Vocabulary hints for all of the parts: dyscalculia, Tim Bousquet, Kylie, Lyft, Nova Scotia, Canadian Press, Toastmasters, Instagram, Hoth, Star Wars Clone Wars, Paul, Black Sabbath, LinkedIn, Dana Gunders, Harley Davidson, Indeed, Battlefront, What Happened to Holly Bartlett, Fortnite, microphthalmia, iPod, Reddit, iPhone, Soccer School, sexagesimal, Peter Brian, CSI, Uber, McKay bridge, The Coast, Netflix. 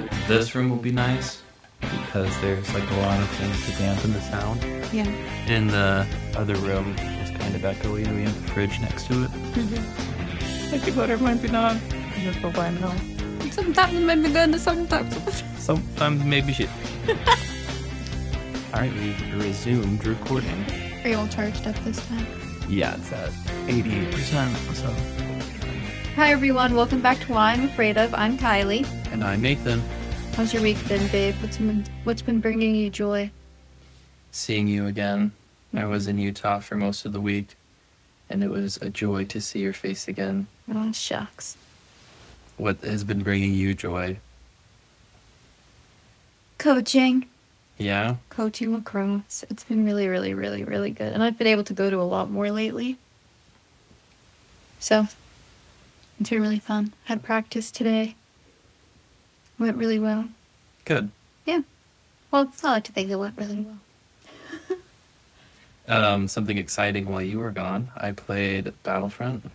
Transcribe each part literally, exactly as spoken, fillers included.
think this room will be nice because there's like a lot of things to dampen the sound. Yeah. And the other room is kind of echoey, and we have a fridge next to it. Mm-hmm. Like butter might be not. You'll go by now. Sometimes maybe learn sometimes. Sometimes maybe shit. All right, we've resumed recording. Are you all charged up this time? Yeah, it's at eighty-eight percent, so... Hi, everyone. Welcome back to Why I'm Afraid Of. I'm Kylie. And I'm Nathan. How's your week been, babe? What's been, what's been bringing you joy? Seeing you again. I was in Utah for most of the week, and it was a joy to see your face again. Oh, shucks. What has been bringing you joy? Coaching. Yeah. Coaching lacrosse. It's been really, really, really, really good. And I've been able to go to a lot more lately. So it's been really fun. Had practice today. Went really well. Good. Yeah. Well, I like to think it went really well. um, something exciting while you were gone. I played Battlefront.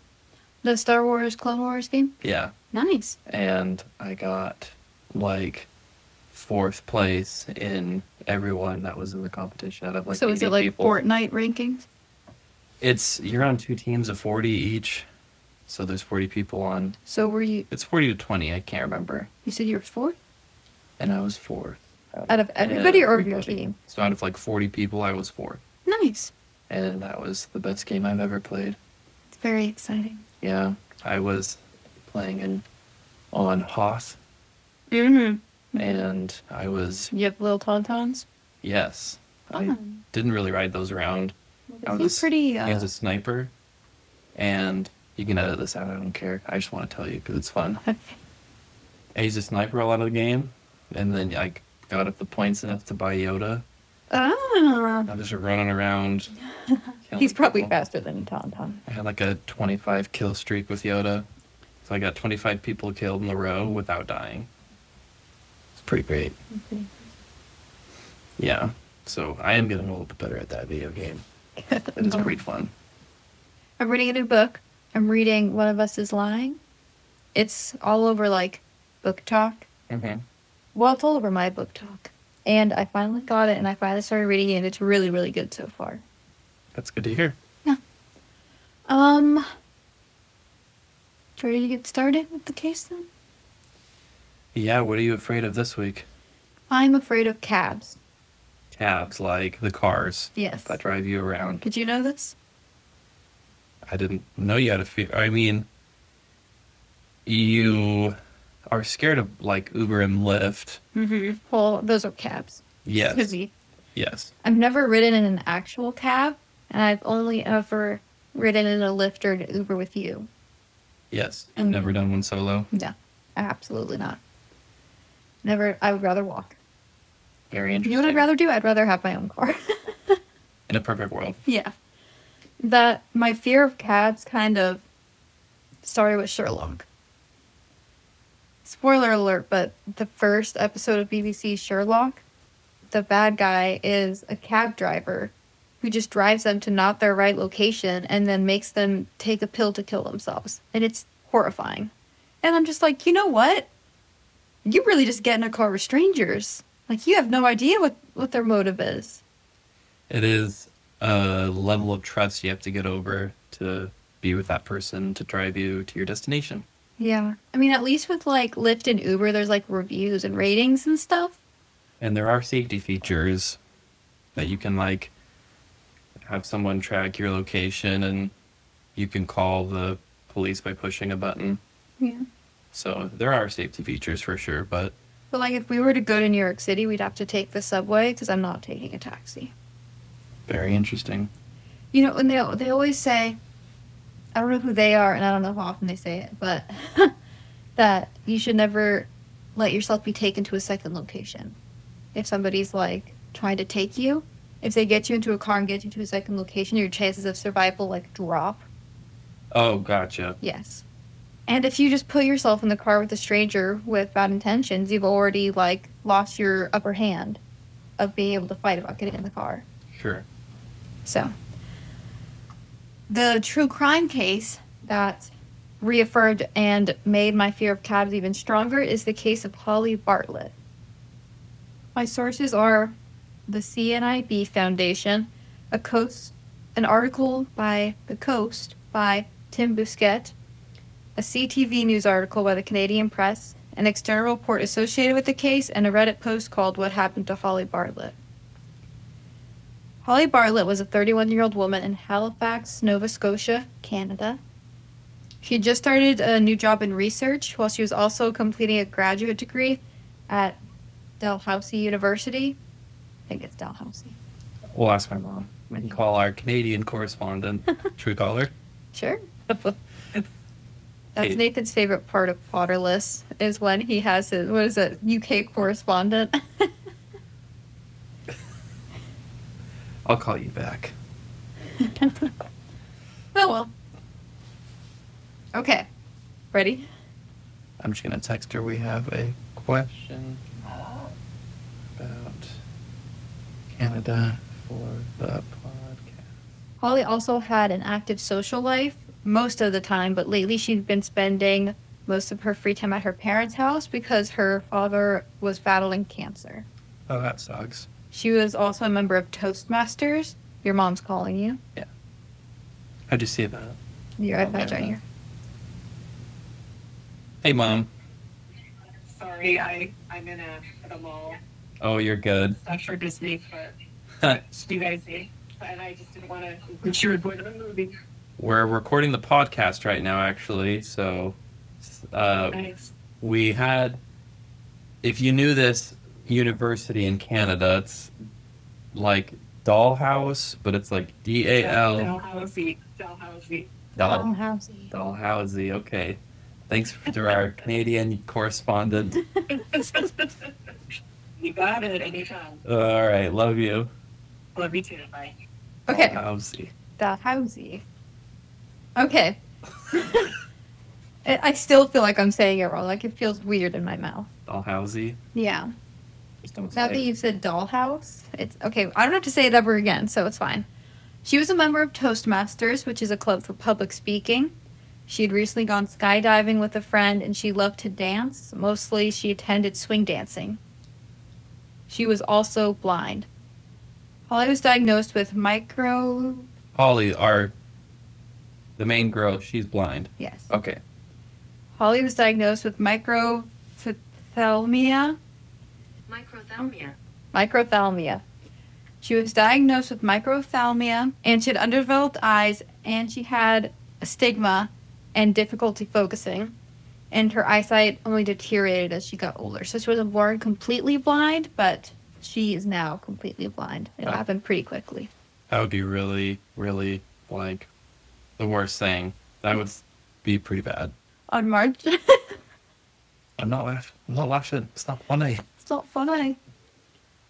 The Star Wars Clone Wars game? Yeah. Nice. And I got like fourth place in everyone that was in the competition out of like so is it like people. Fortnite rankings? It's you're on two teams of forty each, so there's forty people on. So were you? It's forty to twenty. I can't remember. You said you were fourth, and I was fourth. Out, out of everybody or your team? So out of like forty people, I was fourth. Nice. And that was the best game I've ever played. It's very exciting. Yeah, I was playing in on Hoth. Mm-hmm. And I was... You have little tauntauns? Yes. Oh. I didn't really ride those around. I was pretty... Uh... I was a sniper. And you can edit this out, I don't care. I just want to tell you because it's fun. Okay. I used a sniper a lot of the game. And then I got up the points enough to buy Yoda. Oh. I'm just running around. He's probably people. faster than a tauntaun. I had like a twenty-five kill streak with Yoda. So I got twenty-five people killed in a row without dying. Pretty great. Okay. Yeah, so I am getting a little bit better at that video game. It is pretty fun. I'm reading a new book. I'm reading One of Us Is Lying. It's all over like book talk. Mm-hmm. Well, it's all over my book talk. And I finally got it and I finally started reading it. It's really, really good so far. That's good to hear. Yeah. Um, ready to get started with the case then? Yeah, what are you afraid of this week? I'm afraid of cabs. Cabs, like the cars. Yes. That drive you around. Did you know this? I didn't know you had a fear. I mean, you are scared of like Uber and Lyft. Mm-hmm. Well, those are cabs. Yes. Excuse yes. I've never ridden in an actual cab, and I've only ever ridden in a Lyft or an Uber with you. Yes. And never done one solo? No, absolutely not. Never, I would rather walk. Very interesting. You know what I'd rather do? I'd rather have my own car. In a perfect world. Yeah. That, my fear of cabs kind of started with Sherlock. Spoiler alert, but the first episode of B B C Sherlock, the bad guy is a cab driver who just drives them to not their right location and then makes them take a pill to kill themselves. And it's horrifying. And I'm just like, you know what? You really just get in a car with strangers. Like, you have no idea what, what their motive is. It is a level of trust you have to get over to be with that person to drive you to your destination. Yeah. I mean, at least with, like, Lyft and Uber, there's, like, reviews and ratings and stuff. And there are safety features that you can, like, have someone track your location and you can call the police by pushing a button. Yeah. So there are safety features for sure, but... But, like, if we were to go to New York City, we'd have to take the subway because I'm not taking a taxi. Very interesting. You know, and they, they always say, I don't know who they are, and I don't know how often they say it, but that you should never let yourself be taken to a second location. If somebody's, like, trying to take you, if they get you into a car and get you to a second location, your chances of survival, like, drop. Oh, gotcha. Yes. And if you just put yourself in the car with a stranger with bad intentions, you've already, like, lost your upper hand of being able to fight about getting in the car. Sure. So, the true crime case that reaffirmed and made my fear of cabs even stronger is the case of Holly Bartlett. My sources are the C N I B Foundation, a coast, an article by The Coast by Tim Bousquet, a C T V News article by the Canadian Press, an external report associated with the case, and a Reddit post called What Happened to Holly Bartlett. Holly Bartlett was a thirty-one-year-old woman in Halifax, Nova Scotia, Canada. She had just started a new job in research while she was also completing a graduate degree at Dalhousie University. I think it's Dalhousie. We'll ask my mom. We can call our Canadian correspondent. Should we call her? Sure. That's Nathan's favorite part of Potterless, is when he has his, what is it, U K correspondent. I'll call you back. Oh, well. Okay. Ready? I'm just going to text her. We have a question about Canada for the podcast. Holly also had an active social life most of the time, but lately she'd been spending most of her free time at her parents' house because her father was battling cancer. Oh, that sucks. She was also a member of Toastmasters. Your mom's calling you. Yeah. How'd you see about it? Your iPad's right here. Hey, Mom. Sorry, I, I'm in a, at a mall. Oh, you're good. Not sure Disney, but you guys see. And I just didn't want to. She was going to the movie. We're recording the podcast right now, actually. So uh, nice. We had, if you knew this university in Canada, it's like Dalhouse, but it's like D A L. Dalhousie. Dalhousie. Dalhousie. Dalhousie. Okay. Thanks to our Canadian correspondent. You got it. Anytime. All right. Love you. Love you too. Bye. Okay. Dalhousie. Dalhousie. Okay. I still feel like I'm saying it wrong. Like, it feels weird in my mouth. Dalhousie? Yeah. Now that you've said dollhouse, it's okay. I don't have to say it ever again, so it's fine. She was a member of Toastmasters, which is a club for public speaking. She had recently gone skydiving with a friend, and she loved to dance. Mostly, she attended swing dancing. She was also blind. Holly was diagnosed with micro... Holly, our... The main girl, she's blind. Yes. Okay. Holly was diagnosed with microphthalmia. Microphthalmia. Microphthalmia. She was diagnosed with microphthalmia, and she had underdeveloped eyes, and she had astigma and difficulty focusing, and her eyesight only deteriorated as she got older. So she wasn't born completely blind, but she is now completely blind. It oh. happened pretty quickly. That would be really, really, like, the worst thing. That would be pretty bad. On March. I'm not laughing. I'm not laughing. It's not funny. It's not funny.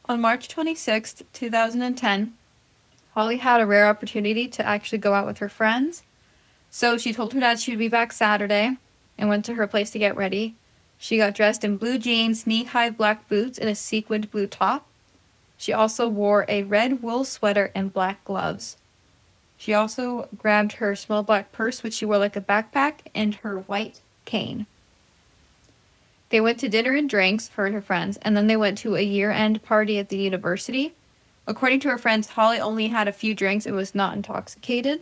On March twenty-sixth, two thousand ten, Holly had a rare opportunity to actually go out with her friends. So she told her dad she'd be back Saturday and went to her place to get ready. She got dressed in blue jeans, knee-high black boots, and a sequined blue top. She also wore a red wool sweater and black gloves. She also grabbed her small black purse, which she wore like a backpack, and her white cane. They went to dinner and drinks, her and her friends, and then they went to a year-end party at the university. According to her friends, Holly only had a few drinks and was not intoxicated,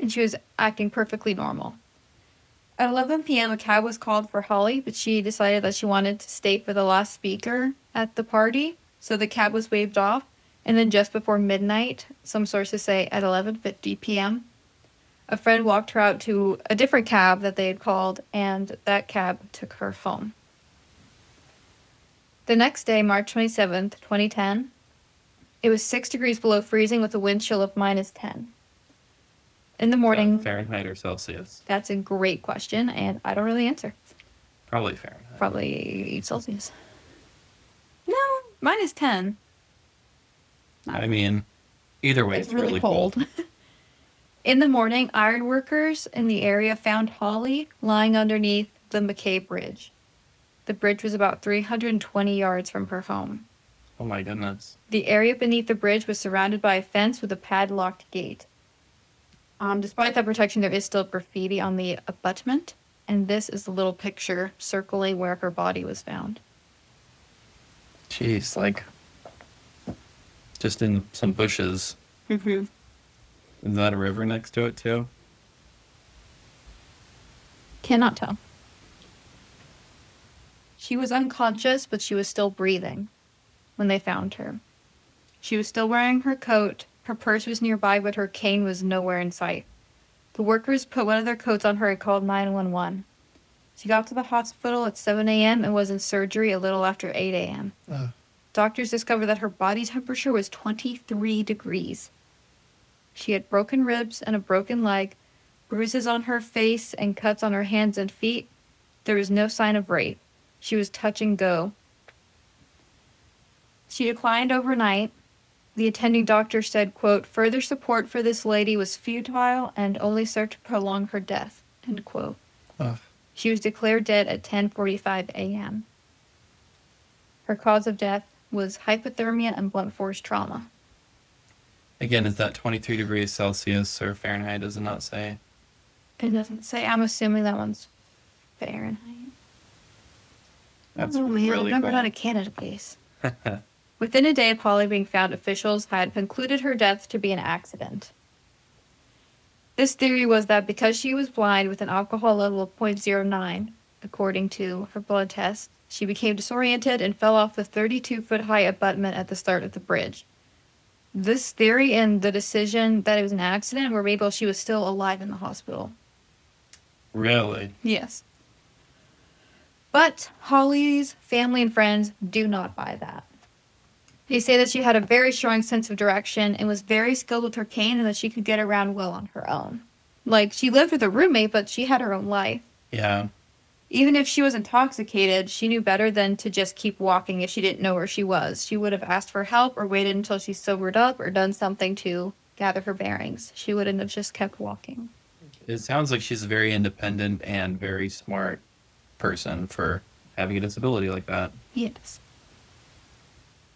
and she was acting perfectly normal. At eleven p.m., a cab was called for Holly, but she decided that she wanted to stay for the last speaker at the party, so the cab was waved off, and then just before midnight, some sources say at eleven fifty p.m., a friend walked her out to a different cab that they had called, and that cab took her home. The next day, March twenty-seventh, twenty ten, it was six degrees below freezing with a wind chill of minus ten. In the morning... Uh, Fahrenheit or Celsius? That's a great question, and I don't know the answer. Probably Fahrenheit. Probably Celsius. No, minus ten. Not I mean, either way, it's, it's really, really cold. cold. In the morning, iron workers in the area found Holly lying underneath the McKay bridge. The bridge was about three hundred twenty yards from her home. Oh my goodness. The area beneath the bridge was surrounded by a fence with a padlocked gate. Um, despite that protection, there is still graffiti on the abutment, and this is the little picture circling where her body was found. Jeez, like, just in some bushes. Mm-hmm. Is that a river next to it, too? Cannot tell. She was unconscious, but she was still breathing when they found her. She was still wearing her coat. Her purse was nearby, but her cane was nowhere in sight. The workers put one of their coats on her and called nine one one. She got to the hospital at seven a.m. and was in surgery a little after eight a.m. Uh. Doctors discovered that her body temperature was twenty-three degrees. She had broken ribs and a broken leg, bruises on her face and cuts on her hands and feet. There was no sign of rape. She was touch and go. She declined overnight. The attending doctor said, quote, "Further support for this lady was futile and only served to prolong her death," end quote. Ugh. She was declared dead at ten forty-five a.m. Her cause of death was hypothermia and blunt force trauma. Again, is that twenty-three degrees Celsius or Fahrenheit? Does it not say? It doesn't say. I'm assuming that one's Fahrenheit. That's oh, man, really I've never done a Canada case. Within a day of Holly being found, officials had concluded her death to be an accident. This theory was that because she was blind with an alcohol level of zero point zero nine, according to her blood test, she became disoriented and fell off the thirty-two-foot-high abutment at the start of the bridge. This theory and the decision that it was an accident were made while she was still alive in the hospital. Really? Yes. But Holly's family and friends do not buy that. They say that she had a very strong sense of direction and was very skilled with her cane and that she could get around well on her own. Like, she lived with a roommate, but she had her own life. Yeah. Even if she was intoxicated, she knew better than to just keep walking if she didn't know where she was. She would have asked for help or waited until she sobered up or done something to gather her bearings. She wouldn't have just kept walking. It sounds like she's a very independent and very smart person for having a disability like that. Yes.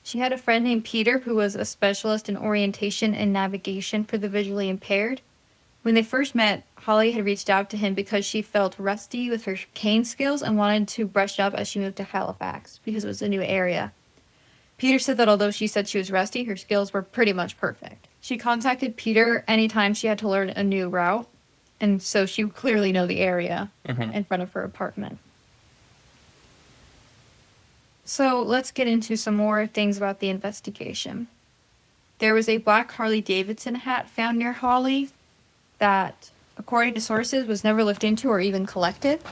She had a friend named Peter who was a specialist in orientation and navigation for the visually impaired. When they first met, Holly had reached out to him because she felt rusty with her cane skills and wanted to brush up as she moved to Halifax because it was a new area. Peter said that although she said she was rusty, her skills were pretty much perfect. She contacted Peter anytime she had to learn a new route, and so she would clearly know the area mm-hmm. in front of her apartment. So let's get into some more things about the investigation. There was a black Harley Davidson hat found near Holly that, according to sources, was never looked into or even collected.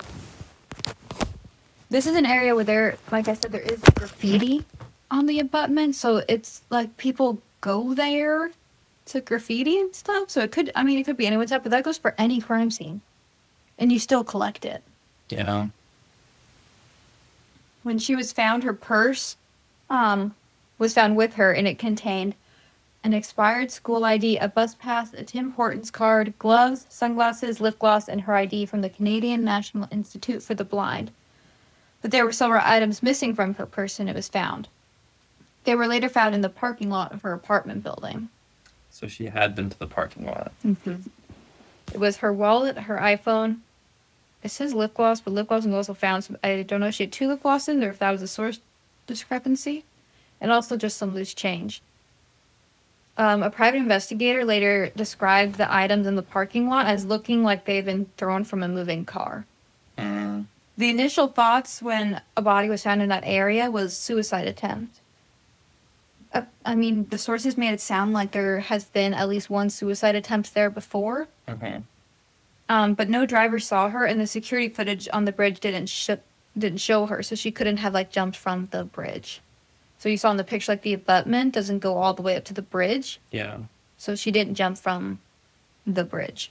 This is an area where there, like I said, there is graffiti on the abutment. So it's like people go there to graffiti and stuff. So it could, I mean, it could be anyone's up, but that goes for any crime scene. And you still collect it. Yeah. When she was found, her purse um, was found with her, and it contained an expired school I D, a bus pass, a Tim Hortons card, gloves, sunglasses, lip gloss, and her I D from the Canadian National Institute for the Blind. But there were several items missing from her purse, and it was found. They were later found in the parking lot of her apartment building. So she had been to the parking lot. Mm-hmm. It was her wallet, her iPhone. It says lip gloss, but lip gloss was also found. So I don't know if she had two lip gloss in there, if that was a source discrepancy, and also just some loose change. Um, a private investigator later described the items in the parking lot as looking like they've been thrown from a moving car. Mm. The initial thoughts when a body was found in that area was suicide attempt. Uh, I mean, the sources made it sound like there has been at least one suicide attempt there before. Okay. Um, but no driver saw her, and the security footage on the bridge didn't sh- didn't show her, so she couldn't have, like, jumped from the bridge. So you saw in the picture, like, the abutment doesn't go all the way up to the bridge. Yeah. So she didn't jump from the bridge.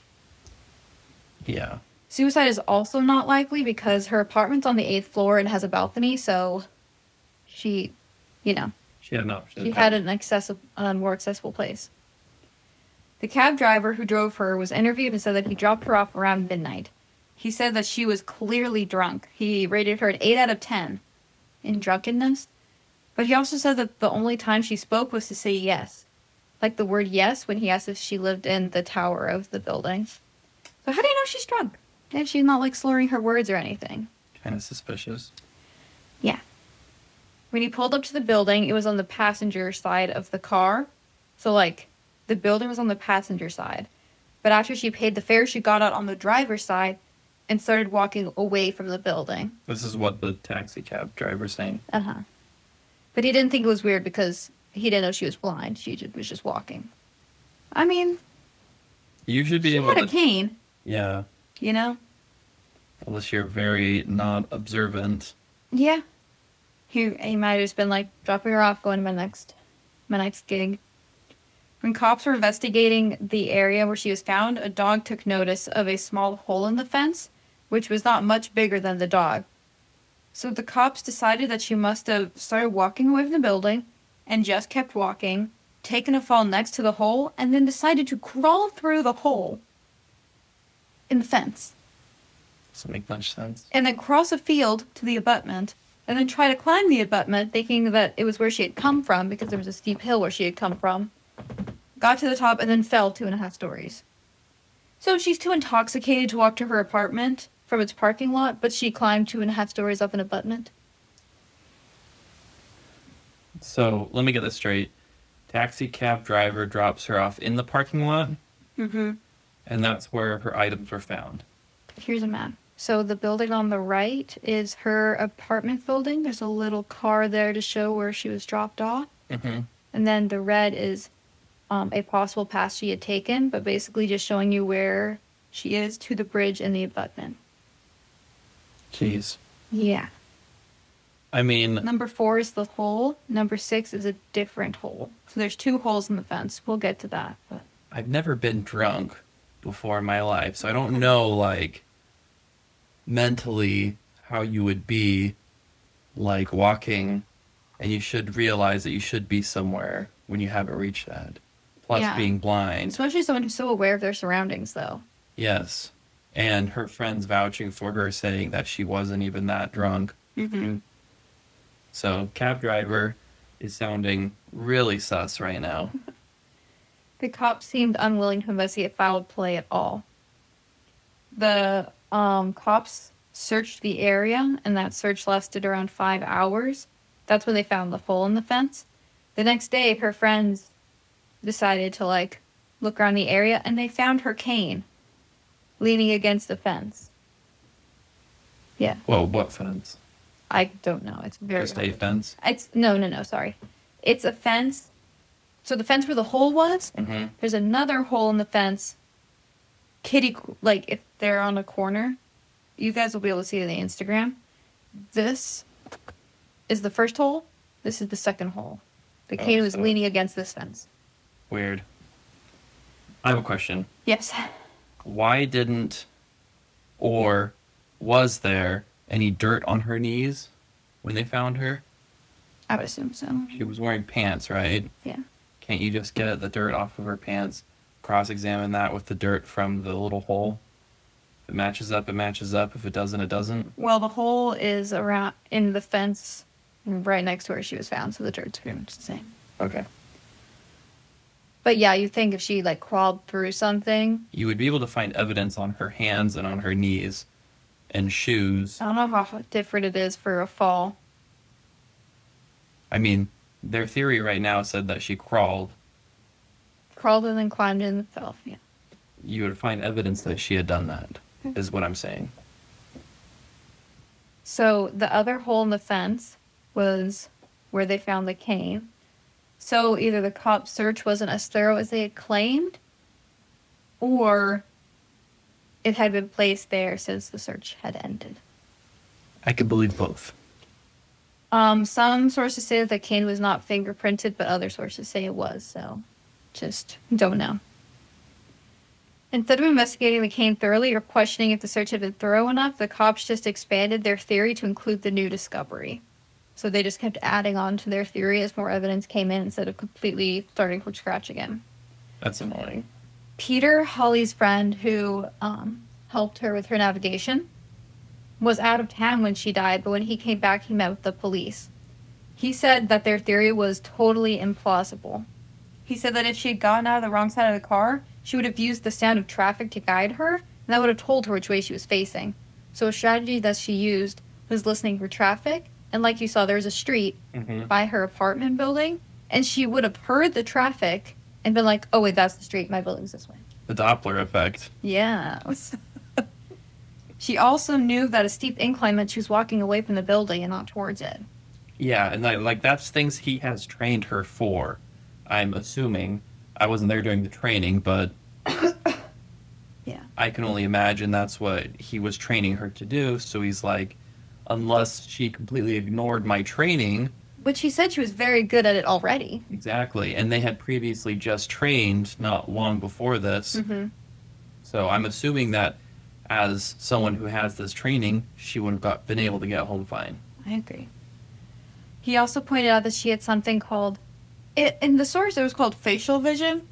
Yeah. Suicide is also not likely because her apartment's on the eighth floor and has a balcony, so she, you know. She had an option. She had an accessible, uh, more accessible place. The cab driver who drove her was interviewed and said that he dropped her off around midnight. He said that she was clearly drunk. He rated her an eight out of ten in drunkenness. But he also said that the only time she spoke was to say yes. like the word yes when he asked if she lived in the tower of the building. So how do you know she's drunk? And she's not like slurring her words or anything. Kind of suspicious. Yeah. When he pulled up to the building, it was on the passenger side of the car. So like the building was on the passenger side. But after she paid the fare, she got out on the driver's side and started walking away from the building. This is what the taxi cab driver's saying. Uh-huh. But he didn't think it was weird because he didn't know she was blind. She was just walking. I mean, you should be she able had to... a cane. Yeah. You know? Unless you're very not observant. Yeah. He, he might have just been like, dropping her off, going to my next, my next gig. When cops were investigating the area where she was found, a dog took notice of a small hole in the fence, which was not much bigger than the dog. So the cops decided that she must have started walking away from the building and just kept walking, taken a fall next to the hole, and then decided to crawl through the hole in the fence. Doesn't make much sense. And then cross a field to the abutment, and then try to climb the abutment, thinking that it was where she had come from because there was a steep hill where she had come from. Got to the top and then fell two and a half stories. So she's too intoxicated to walk to her apartment from its parking lot, but she climbed two and a half stories up an abutment. So let me get this straight. Taxi cab driver drops her off in the parking lot. Mm-hmm. And that's where her items were found. Here's a map. So the building on the right is her apartment building. There's a little car there to show where she was dropped off. Mm-hmm. And then the red is Um, a possible path she had taken, but basically just showing you where she is to the bridge and the abutment. Jeez. Yeah. I mean... Number four is the hole. Number six is a different hole. So there's two holes in the fence. We'll get to that. But... I've never been drunk before in my life, so I don't know, like, mentally how you would be, like, walking, and you should realize that you should be somewhere when you haven't reached that. Plus yeah. being blind. Especially someone who's so aware of their surroundings, though. Yes. And her friends vouching for her, saying that she wasn't even that drunk. Mm-hmm. So, cab driver is sounding really sus right now. The cops seemed unwilling to investigate foul play at all. The um, cops searched the area, and that search lasted around five hours. That's when they found the hole in the fence. The next day, her friends decided to, like, look around the area, and they found her cane leaning against the fence. Yeah. Well, what fence? I don't know. It's very... Just a fence? It's, no, no, no, sorry. It's a fence. So the fence where the hole was, mm-hmm. there's another hole in the fence. Kitty, like, if they're on a corner, you guys will be able to see it on the Instagram. This is the first hole. This is the second hole. The cane oh, was so. leaning against this fence. Weird. I have a question. Yes. Why didn't, or was there any dirt on her knees when they found her? I would assume so. She was wearing pants, right? Yeah. Can't you just get the dirt off of her pants, cross-examine that with the dirt from the little hole? If it matches up, it matches up. If it doesn't, it doesn't. Well, the hole is around in the fence right next to where she was found, so the dirt's pretty much the same. Okay. But yeah, you think if she, like, crawled through something... You would be able to find evidence on her hands and on her knees and shoes. I don't know how different it is for a fall. I mean, their theory right now said that she crawled. Crawled and then climbed in herself, yeah. You would find evidence that she had done that, is what I'm saying. So, the other hole in the fence... was where they found the cane. So either the cop search wasn't as thorough as they had claimed, or it had been placed there since the search had ended. I could believe both. Um, some sources say that the cane was not fingerprinted, but other sources say it was, so just don't know. Instead of investigating the cane thoroughly or questioning if the search had been thorough enough, the cops just expanded their theory to include the new discovery. So they just kept adding on to their theory as more evidence came in instead of completely starting from scratch again. That's annoying. Peter, Holly's friend, who um, helped her with her navigation, was out of town when she died, but when he came back, he met with the police. He said that their theory was totally implausible. He said that if she had gotten out of the wrong side of the car, she would have used the sound of traffic to guide her, and that would have told her which way she was facing. So a strategy that she used was listening for traffic, and like you saw, there's a street mm-hmm. by her apartment building, and she would have heard the traffic and been like, oh, wait, that's the street. My building's this way. The Doppler effect. Yeah. She also knew that a steep incline meant she was walking away from the building and not towards it. Yeah, and I, like that's things he has trained her for, I'm assuming. I wasn't there during the training, but yeah, I can only imagine that's what he was training her to do. So he's like, unless she completely ignored my training. Which he said she was very good at it already. Exactly. And they had previously just trained not long before this. Mm-hmm. So I'm assuming that as someone who has this training, she wouldn't have been able to get home fine. I agree. He also pointed out that she had something called, it, in the source it was called facial vision,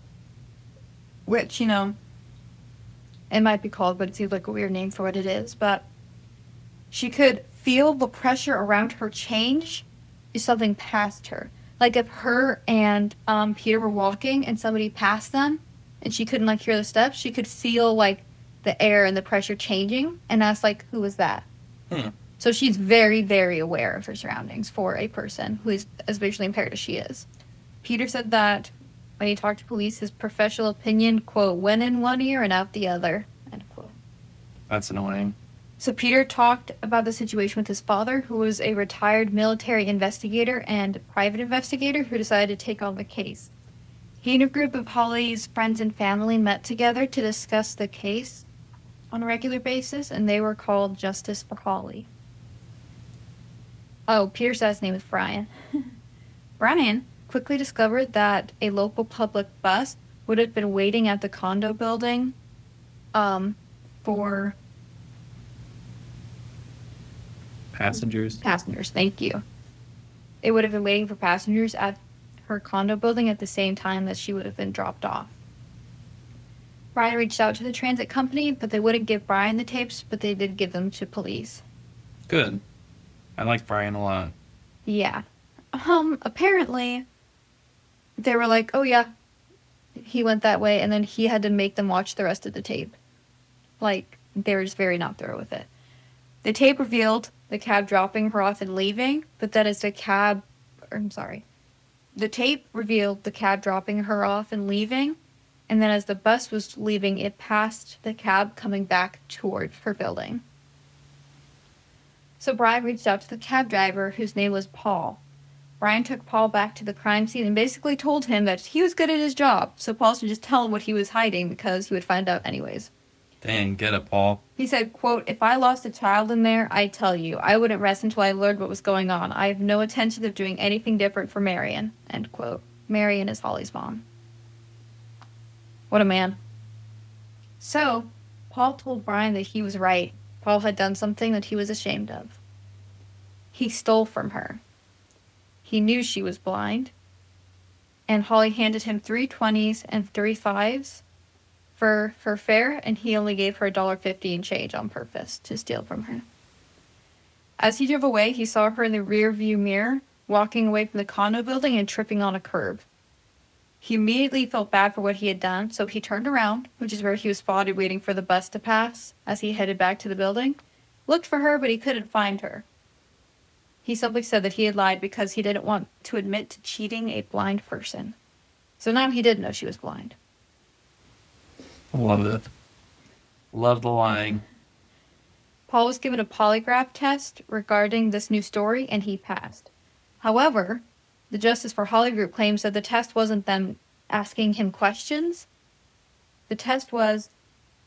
which, you know, it might be called, but it seems like a weird name for what it is. But she could feel the pressure around her change if something passed her. Like if her and um, Peter were walking and somebody passed them and she couldn't like hear the steps, she could feel like the air and the pressure changing and ask like, who was that? Hmm. So she's very, very aware of her surroundings for a person who is as visually impaired as she is. Peter said that when he talked to police, his professional opinion, quote, went in one ear and out the other, end quote. That's annoying. So Peter talked about the situation with his father, who was a retired military investigator and private investigator who decided to take on the case. He and a group of Holly's friends and family met together to discuss the case on a regular basis, and they were called Justice for Holly. Oh, Peter's last name is Brian. Brian quickly discovered that a local public bus would have been waiting at the condo building um, for... Passengers? Passengers, thank you. It would have been waiting for passengers at her condo building at the same time that she would have been dropped off. Brian reached out to the transit company, but they wouldn't give Brian the tapes, but they did give them to police. Good. I like Brian a lot. Yeah. Um, apparently, they were like, oh, yeah, he went that way, and then he had to make them watch the rest of the tape. Like, they were just very not thorough with it. The tape revealed the cab dropping her off and leaving, but then as the cab... I'm sorry. The tape revealed the cab dropping her off and leaving, and then as the bus was leaving, it passed the cab coming back toward her building. So Brian reached out to the cab driver, whose name was Paul. Brian took Paul back to the crime scene and basically told him that he was good at his job, so Paul should just tell him what he was hiding because he would find out anyways. Dang, get it, Paul. He said, quote, if I lost a child in there, I tell you, I wouldn't rest until I learned what was going on. I have no intention of doing anything different for Marion, end quote. Marion is Holly's mom. What a man. So, Paul told Brian that he was right. Paul had done something that he was ashamed of. He stole from her. He knew she was blind. And Holly handed him three twenties and three fives for, for fare, and he only gave her a dollar fifty in change on purpose to steal from her. As he drove away, he saw her in the rear view mirror, walking away from the condo building and tripping on a curb. He immediately felt bad for what he had done, so he turned around, which is where he was spotted waiting for the bus to pass as he headed back to the building. Looked for her, but he couldn't find her. He simply said that he had lied because he didn't want to admit to cheating a blind person. So now he did know she was blind. Love it. Love the lying. Paul was given a polygraph test regarding this new story, and he passed. However, the Justice for Holly group claims that the test wasn't them asking him questions. The test was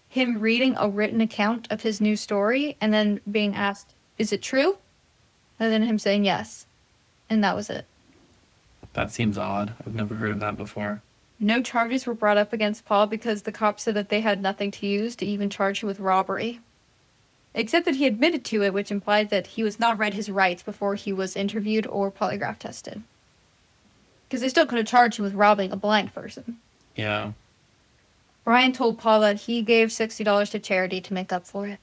him reading a written account of his new story and then being asked, is it true? And then him saying yes. And that was it. That seems odd. I've never heard of that before. No charges were brought up against Paul because the cops said that they had nothing to use to even charge him with robbery. Except that he admitted to it, which implied that he was not read his rights before he was interviewed or polygraph tested. Because they still could have charged him with robbing a blind person. Yeah. Brian told Paul that he gave sixty dollars to charity to make up for it.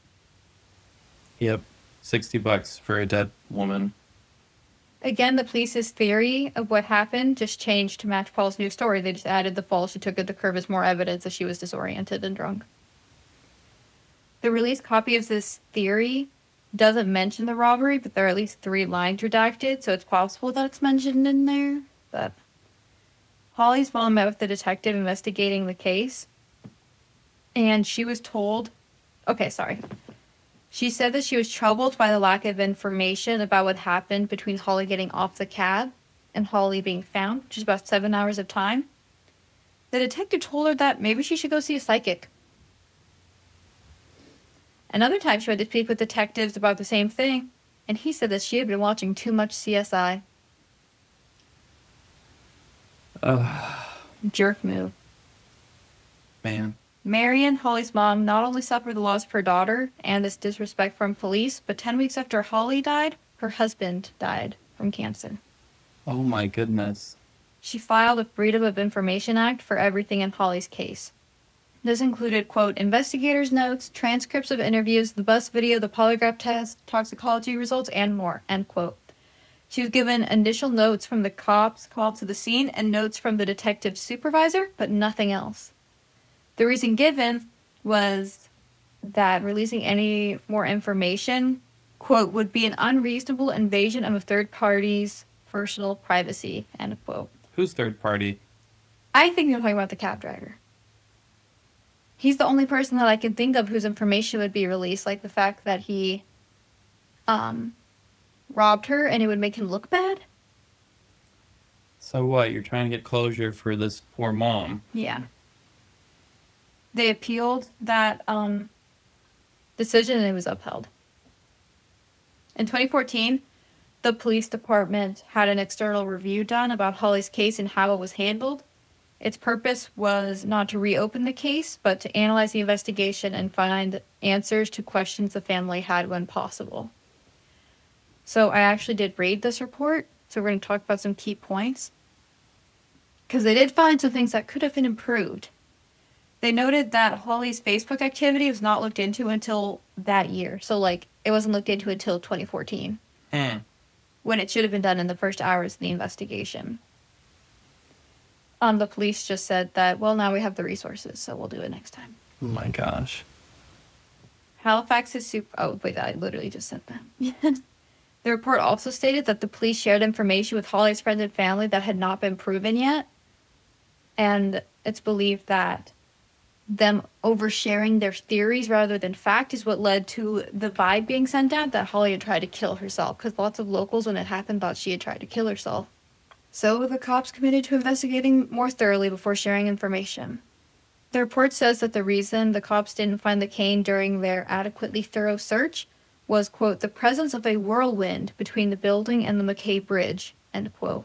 Yep. sixty bucks for a dead woman. Again, the police's theory of what happened just changed to match Paul's new story. They just added the fall she took at the curb as more evidence that she was disoriented and drunk. The released copy of this theory doesn't mention the robbery, but there are at least three lines redacted, so it's possible that it's mentioned in there. But Holly's mom met with the detective investigating the case, and she was told... Okay, sorry. She said that she was troubled by the lack of information about what happened between Holly getting off the cab and Holly being found, which is about seven hours of time. The detective told her that maybe she should go see a psychic. Another time she had to speak with detectives about the same thing, and he said that she had been watching too much C S I. Uh, Jerk move. Man. Marion, Holly's mom, not only suffered the loss of her daughter and this disrespect from police, but ten weeks after Holly died, her husband died from cancer. Oh my goodness. She filed a Freedom of Information Act for everything in Holly's case. This included, quote, investigators' notes, transcripts of interviews, the bus video, the polygraph test, toxicology results, and more, end quote. She was given initial notes from the cops called to the scene and notes from the detective supervisor, but nothing else. The reason given was that releasing any more information, quote, would be an unreasonable invasion of a third party's personal privacy, end quote. Who's third party? I think you're talking about the cab driver. He's the only person that I can think of whose information would be released, like the fact that he um, robbed her and it would make him look bad. So what? You're trying to get closure for this poor mom. Yeah. They appealed that um, decision and it was upheld. In twenty fourteen, the police department had an external review done about Holly's case and how it was handled. Its purpose was not to reopen the case, but to analyze the investigation and find answers to questions the family had when possible. So I actually did read this report, so we're going to talk about some key points. Because they did find some things that could have been improved. They noted that Holly's Facebook activity was not looked into until that year. So, like, it wasn't looked into until twenty fourteen. Mm. When it should have been done in the first hours of the investigation. Um, the police just said that, well, now we have the resources, so we'll do it next time. Oh, my gosh. Halifax is super... Oh, wait, I literally just sent that. The report also stated that the police shared information with Holly's friends and family that had not been proven yet. And it's believed that them oversharing their theories rather than fact is what led to the vibe being sent out that Holly had tried to kill herself, because lots of locals, when it happened, thought she had tried to kill herself. So the cops committed to investigating more thoroughly before sharing information. The report says that the reason the cops didn't find the cane during their adequately thorough search was, quote, the presence of a whirlwind between the building and the McKay bridge, end quote.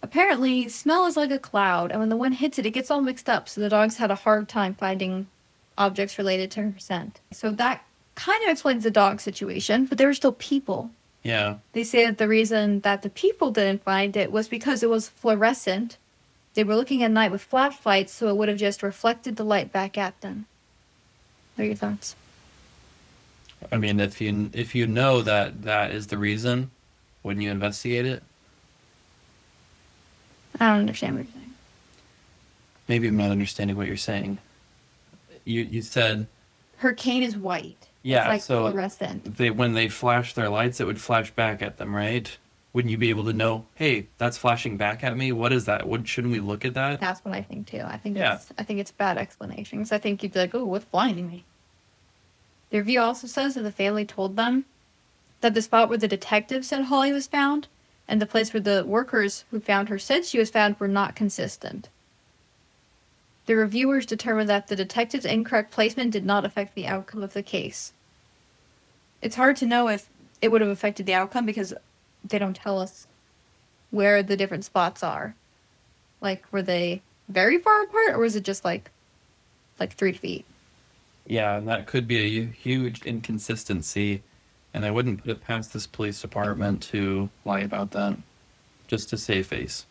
Apparently, smell is like a cloud, and when the wind hits it, it gets all mixed up, so the dogs had a hard time finding objects related to her scent. So that kind of explains the dog situation, but there were still people. Yeah. They say that the reason that the people didn't find it was because it was fluorescent. They were looking at night with flashlights, so it would have just reflected the light back at them. What are your thoughts? I mean, if you if you know that that is the reason, wouldn't you investigate it? I don't understand what you're saying. Maybe I'm not understanding what you're saying. You you said... Her cane is white. Yeah, it's like so fluorescent. They, when they flash their lights, it would flash back at them, right? Wouldn't you be able to know, hey, that's flashing back at me? What is that? What, shouldn't we look at that? That's what I think, too. I think, yeah. it's, I think it's bad explanation, because I think you'd be like, oh, what's blinding me? The review also says that the family told them that the spot where the detective said Holly was found and the place where the workers who found her said she was found were not consistent. The reviewers determined that the detective's incorrect placement did not affect the outcome of the case. It's hard to know if it would have affected the outcome because they don't tell us where the different spots are. Like, were they very far apart, or was it just like, like three feet? Yeah, and that could be a huge inconsistency. And I wouldn't put it past this police department to lie about that, just to save face.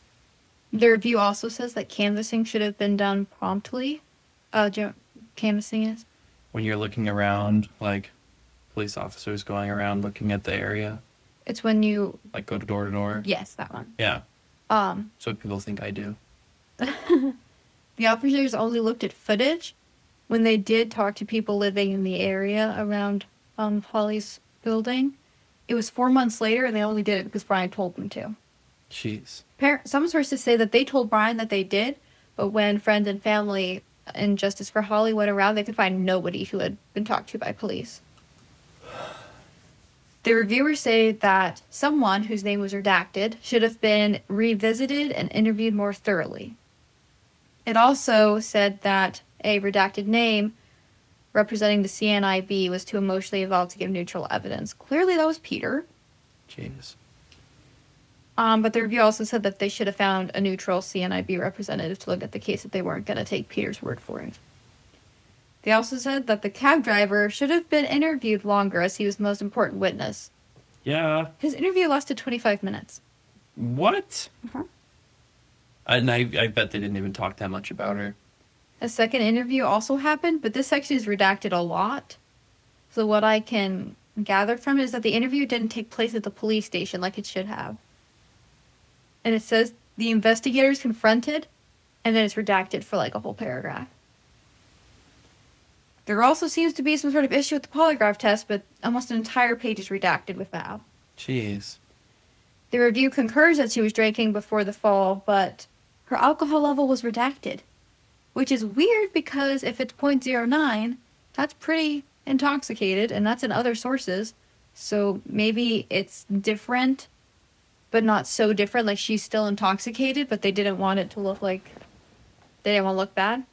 The review also says that canvassing should have been done promptly. Uh, do you know what canvassing is? When you're looking around, like police officers going around looking at the area. It's when you... Like go to door to door? Yes, that one. Yeah. Um. So people think I do. The officers only looked at footage when they did talk to people living in the area around um, Holly's building. It was four months later, and they only did it because Brian told them to. Jeez. Some sources say that they told Brian that they did, but when friends and family and Justice for Holly went around, they could find nobody who had been talked to by police. The reviewers say that someone whose name was redacted should have been revisited and interviewed more thoroughly. It also said that a redacted name representing the C N I B was too emotionally involved to give neutral evidence. Clearly, that was Peter. Jeez. Um, but the review also said that they should have found a neutral C N I B representative to look at the case if they weren't going to take Peter's word for it. They also said that the cab driver should have been interviewed longer as he was the most important witness. Yeah. His interview lasted twenty-five minutes. What? Uh-huh. And I, I bet they didn't even talk that much about her. A second interview also happened, but this section is redacted a lot. So what I can gather from it is that the interview didn't take place at the police station like it should have. And it says the investigators confronted, and then it's redacted for like a whole paragraph. There also seems to be some sort of issue with the polygraph test, but almost an entire page is redacted with that. Jeez. The review concurs that she was drinking before the fall, but her alcohol level was redacted, which is weird because if it's point zero nine, that's pretty intoxicated, and that's in other sources. So maybe it's different, but not so different. Like, she's still intoxicated, but they didn't want it to look like... They didn't want to look bad.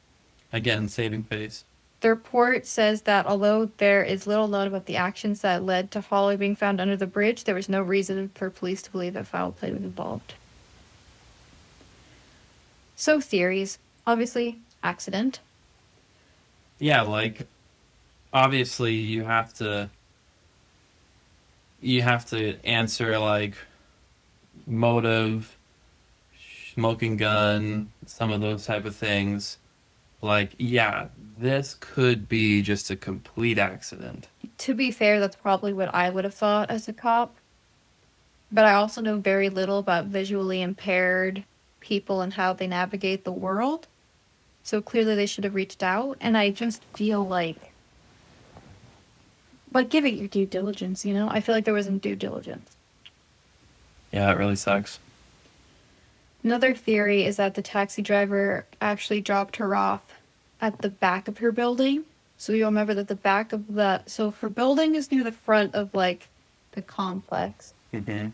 Again, saving face. The report says that although there is little known about the actions that led to Holly being found under the bridge, there was no reason for police to believe that foul play was involved. So, theories. Obviously, accident. Yeah, like, obviously you have to... You have to answer, like... motive, smoking gun, some of those type of things. Like, yeah, this could be just a complete accident. To be fair, that's probably what I would have thought as a cop. But I also know very little about visually impaired people and how they navigate the world. So clearly they should have reached out. And I just feel like... But give it your due diligence, you know? I feel like there wasn't due diligence. Yeah, it really sucks. Another theory is that the taxi driver actually dropped her off at the back of her building. So you'll remember that the back of the... So her building is near the front of, like, the complex. Mm-hmm.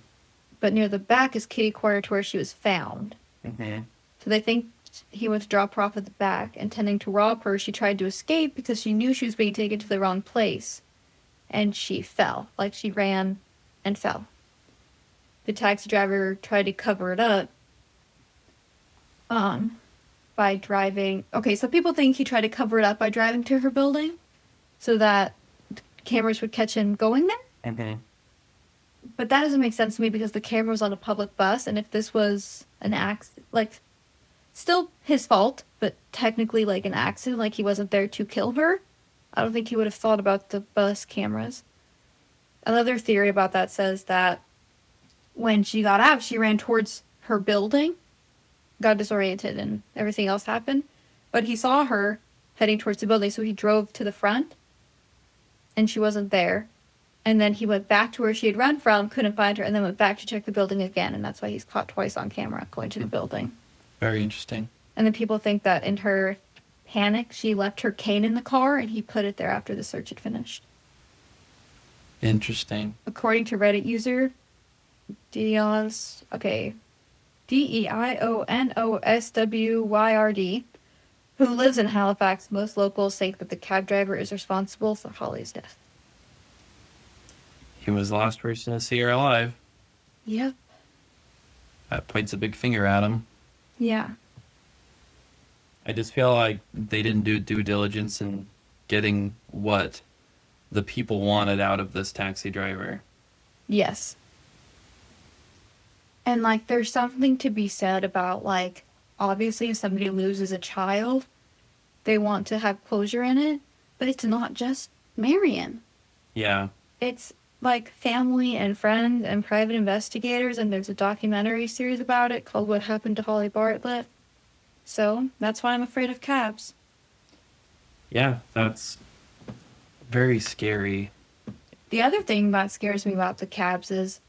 But near the back is kitty corner to where she was found. Mm-hmm. So they think he went to drop her off at the back. Intending to rob her, she tried to escape because she knew she was being taken to the wrong place. And she fell. Like, she ran and fell. The taxi driver tried to cover it up um, by driving... Okay, so people think he tried to cover it up by driving to her building so that cameras would catch him going there. Okay. But that doesn't make sense to me because the camera was on a public bus, and if this was an accident... Like, still his fault, but technically like an accident, like he wasn't there to kill her, I don't think he would have thought about the bus cameras. Another theory about that says that when she got out, she ran towards her building, got disoriented, and everything else happened. But he saw her heading towards the building, so he drove to the front, and she wasn't there. And then he went back to where she had run from, couldn't find her, and then went back to check the building again, and that's why he's caught twice on camera going to the building. Very interesting. And then people think that in her panic, she left her cane in the car, and he put it there after the search had finished. Interesting. According to Reddit user... Deion's, okay, D E I O N O S W Y R D, who lives in Halifax. Most locals think that the cab driver is responsible for Holly's death. He was the last person to see her alive. Yep. That points a big finger at him. Yeah. I just feel like they didn't do due diligence in getting what the people wanted out of this taxi driver. Yes. And, like, there's something to be said about, like, obviously if somebody loses a child, they want to have closure in it, but it's not just Marion. Yeah. It's like family and friends and private investigators, and there's a documentary series about it called What Happened to Holly Bartlett. So that's why I'm afraid of cabs. Yeah, that's very scary. The other thing that scares me about the cabs is,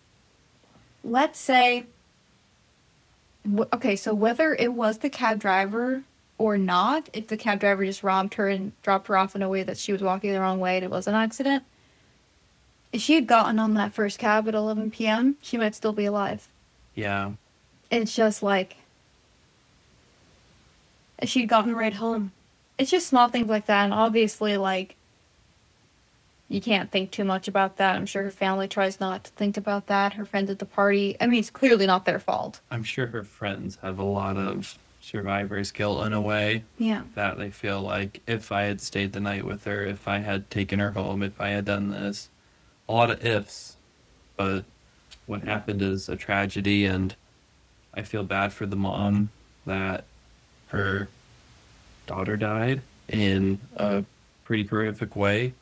let's say, okay, so whether it was the cab driver or not, if the cab driver just robbed her and dropped her off in a way that she was walking the wrong way and it was an accident, if she had gotten on that first cab at eleven p.m., she might still be alive. Yeah. It's just like, if she'd gotten right home. It's just small things like that, and obviously, like, you can't think too much about that. I'm sure her family tries not to think about that. Her friends at the party. I mean, it's clearly not their fault. I'm sure her friends have a lot of survivor's guilt in a way. Yeah. That they feel like, if I had stayed the night with her, if I had taken her home, if I had done this. A lot of ifs. But what happened is a tragedy, and I feel bad for the mom that her daughter died in a pretty horrific way.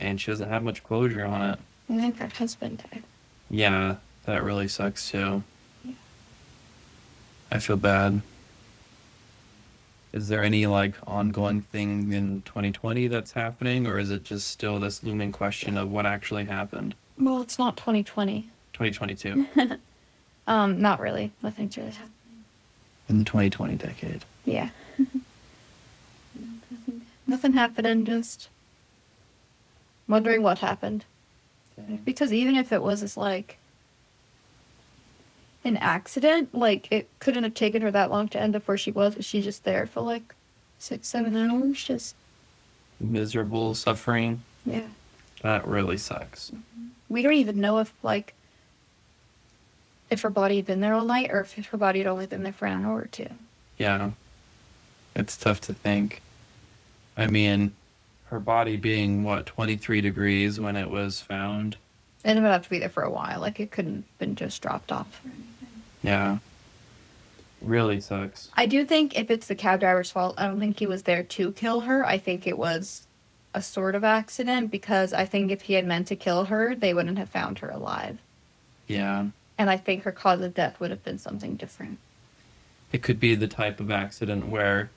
And she doesn't have much closure on it. And then her husband died. Yeah, that really sucks too. Yeah. I feel bad. Is there any like ongoing thing in twenty twenty that's happening, or is it just still this looming question of what actually happened? Well, it's not twenty twenty. twenty twenty-two. um, not really. Nothing's really happening. In the twenty twenty decade. Yeah. Nothing, nothing happened, just wondering what happened. Dang. Because even if it was like an accident, like it couldn't have taken her that long to end up where she was. Was she just there for like six, seven hours? Just miserable suffering. Yeah. That really sucks. Mm-hmm. We don't even know if like if her body had been there all night, or if her body had only been there for an hour or two. Yeah. It's tough to think. I mean, her body being, what, twenty-three degrees when it was found? And it would have to be there for a while. Like, it couldn't have been just dropped off or anything. Yeah. Really sucks. I do think if it's the cab driver's fault, I don't think he was there to kill her. I think it was a sort of accident, because I think if he had meant to kill her, they wouldn't have found her alive. Yeah. And I think her cause of death would have been something different. It could be the type of accident where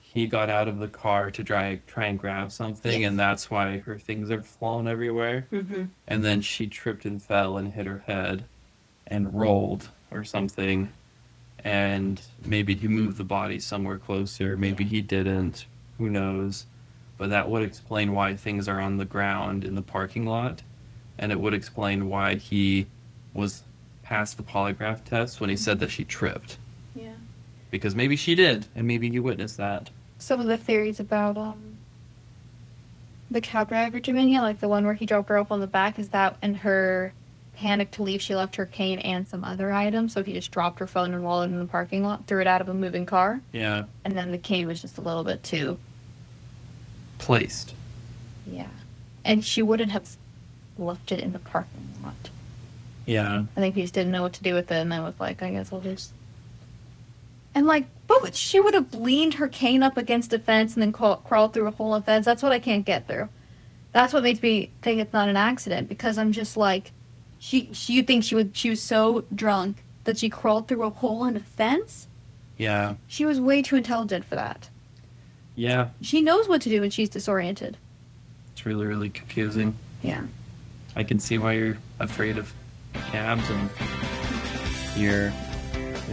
he got out of the car to try, try and grab something, yes. And that's why her things are flown everywhere. Mm-hmm. And then she tripped and fell and hit her head and rolled or something. And maybe he moved the body somewhere closer. Maybe he didn't. Who knows? But that would explain why things are on the ground in the parking lot. And it would explain why he was passed the polygraph test when he said that she tripped. Yeah. Because maybe she did, and maybe you witnessed that. Some of the theories about um, the cab driver doing it, like the one where he dropped her off on the back, is that in her panic to leave, she left her cane and some other items, so he just dropped her phone and wallet in the parking lot, threw it out of a moving car. Yeah. And then the cane was just a little bit too... placed. Yeah. And she wouldn't have left it in the parking lot. Yeah. I think he just didn't know what to do with it, and I was like, I guess I'll just... And, like, but she would have leaned her cane up against a fence and then crawl, crawled through a hole in a fence. That's what I can't get through. That's what makes me think it's not an accident, because I'm just like, she, she you'd think she, would, she was so drunk that she crawled through a hole in a fence? Yeah. She was way too intelligent for that. Yeah. She knows what to do when she's disoriented. It's really, really confusing. Yeah. I can see why you're afraid of cabs and your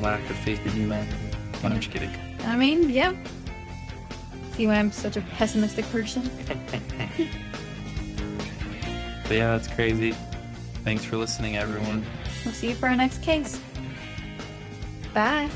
lack of faith in humanity. Why don't you get it? I mean, yeah. See why I'm such a pessimistic person? But yeah, that's crazy. Thanks for listening, everyone. We'll see you for our next case. Bye.